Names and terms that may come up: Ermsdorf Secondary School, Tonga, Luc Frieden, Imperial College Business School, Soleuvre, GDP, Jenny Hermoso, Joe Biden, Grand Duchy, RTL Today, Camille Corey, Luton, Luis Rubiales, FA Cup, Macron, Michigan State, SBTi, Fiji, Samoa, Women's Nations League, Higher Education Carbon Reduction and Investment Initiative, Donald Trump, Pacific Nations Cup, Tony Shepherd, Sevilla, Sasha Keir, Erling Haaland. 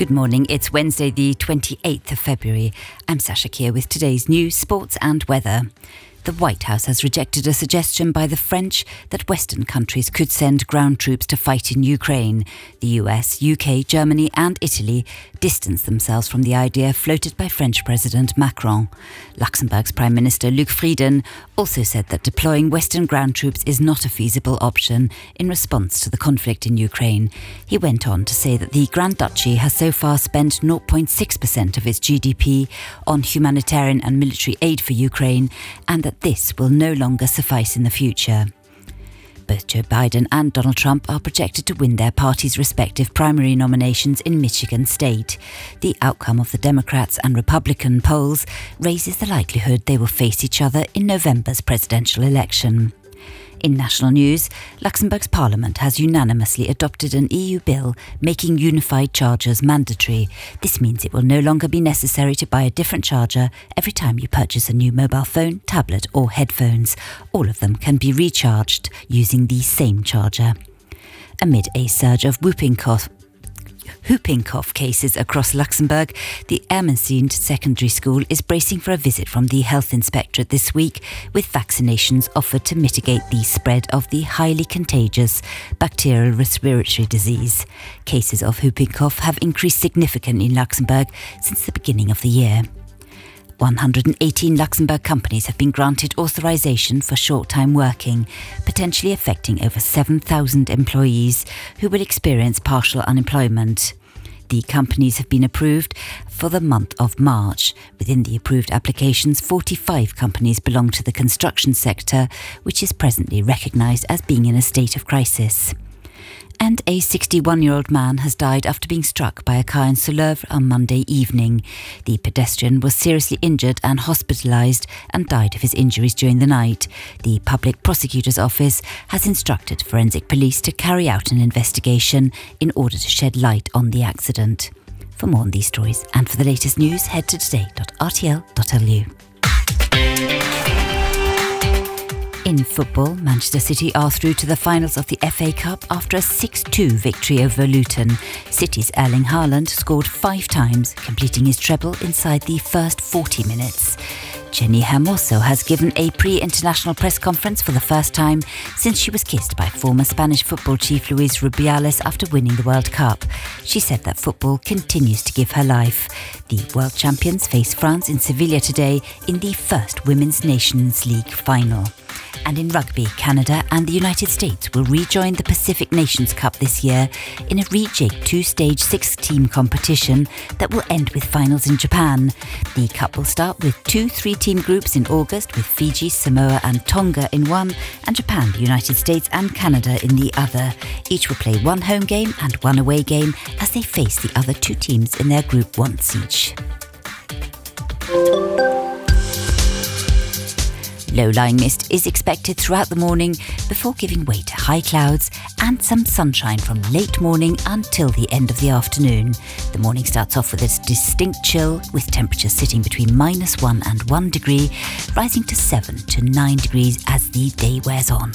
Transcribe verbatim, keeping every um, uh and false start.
Good morning. It's Wednesday, the twenty-eighth of February. I'm Sasha Keir with today's news, sports and weather. The White House has rejected a suggestion by the French that Western countries could send ground troops to fight in Ukraine. The U S, U K, Germany and Italy distanced themselves from the idea floated by French President Macron. Luxembourg's Prime Minister Luc Frieden also said that deploying Western ground troops is not a feasible option in response to the conflict in Ukraine. He went on to say that the Grand Duchy has so far spent zero point six percent of its G D P on humanitarian and military aid for Ukraine, and that That this will no longer suffice in the future. Both Joe Biden and Donald Trump are projected to win their party's respective primary nominations in Michigan State. The outcome of the Democrats and Republican polls raises the likelihood they will face each other in November's presidential election. In national news, Luxembourg's Parliament has unanimously adopted an E U bill making unified chargers mandatory. This means it will no longer be necessary to buy a different charger every time you purchase a new mobile phone, tablet or headphones. All of them can be recharged using the same charger. Amid a surge of whooping cough Whooping cough cases across Luxembourg, the Ermsdorf Secondary School is bracing for a visit from the health inspectorate this week, with vaccinations offered to mitigate the spread of the highly contagious bacterial respiratory disease. Cases of whooping cough have increased significantly in Luxembourg since the beginning of the year. one hundred eighteen Luxembourg companies have been granted authorisation for short-time working, potentially affecting over seven thousand employees who will experience partial unemployment. The companies have been approved for the month of March. Within the approved applications, forty-five companies belong to the construction sector, which is presently recognised as being in a state of crisis. And a sixty-one-year-old man has died after being struck by a car in Soleuvre on Monday evening. The pedestrian was seriously injured and hospitalised and died of his injuries during the night. The Public Prosecutor's Office has instructed forensic police to carry out an investigation in order to shed light on the accident. For more on these stories and for the latest news, head to today dot r t l dot l u. In football, Manchester City are through to the finals of the F A Cup after a six two victory over Luton. City's Erling Haaland scored five times, completing his treble inside the first forty minutes. Jenny Hermoso has given a pre-international press conference for the first time since she was kissed by former Spanish football chief Luis Rubiales after winning the World Cup. She said that football continues to give her life. The world champions face France in Sevilla today in the first Women's Nations League final. And in rugby, Canada and the United States will rejoin the Pacific Nations Cup this year in a rejig two-stage six-team competition that will end with finals in Japan. The Cup will start with two three-team groups in August, with Fiji, Samoa and Tonga in one, and Japan, the United States and Canada in the other. Each will play one home game and one away game as they face the other two teams in their group once each. Low-lying mist is expected throughout the morning before giving way to high clouds and some sunshine from late morning until the end of the afternoon. The morning starts off with a distinct chill, with temperatures sitting between minus one and one degree, rising to seven to nine degrees as the day wears on.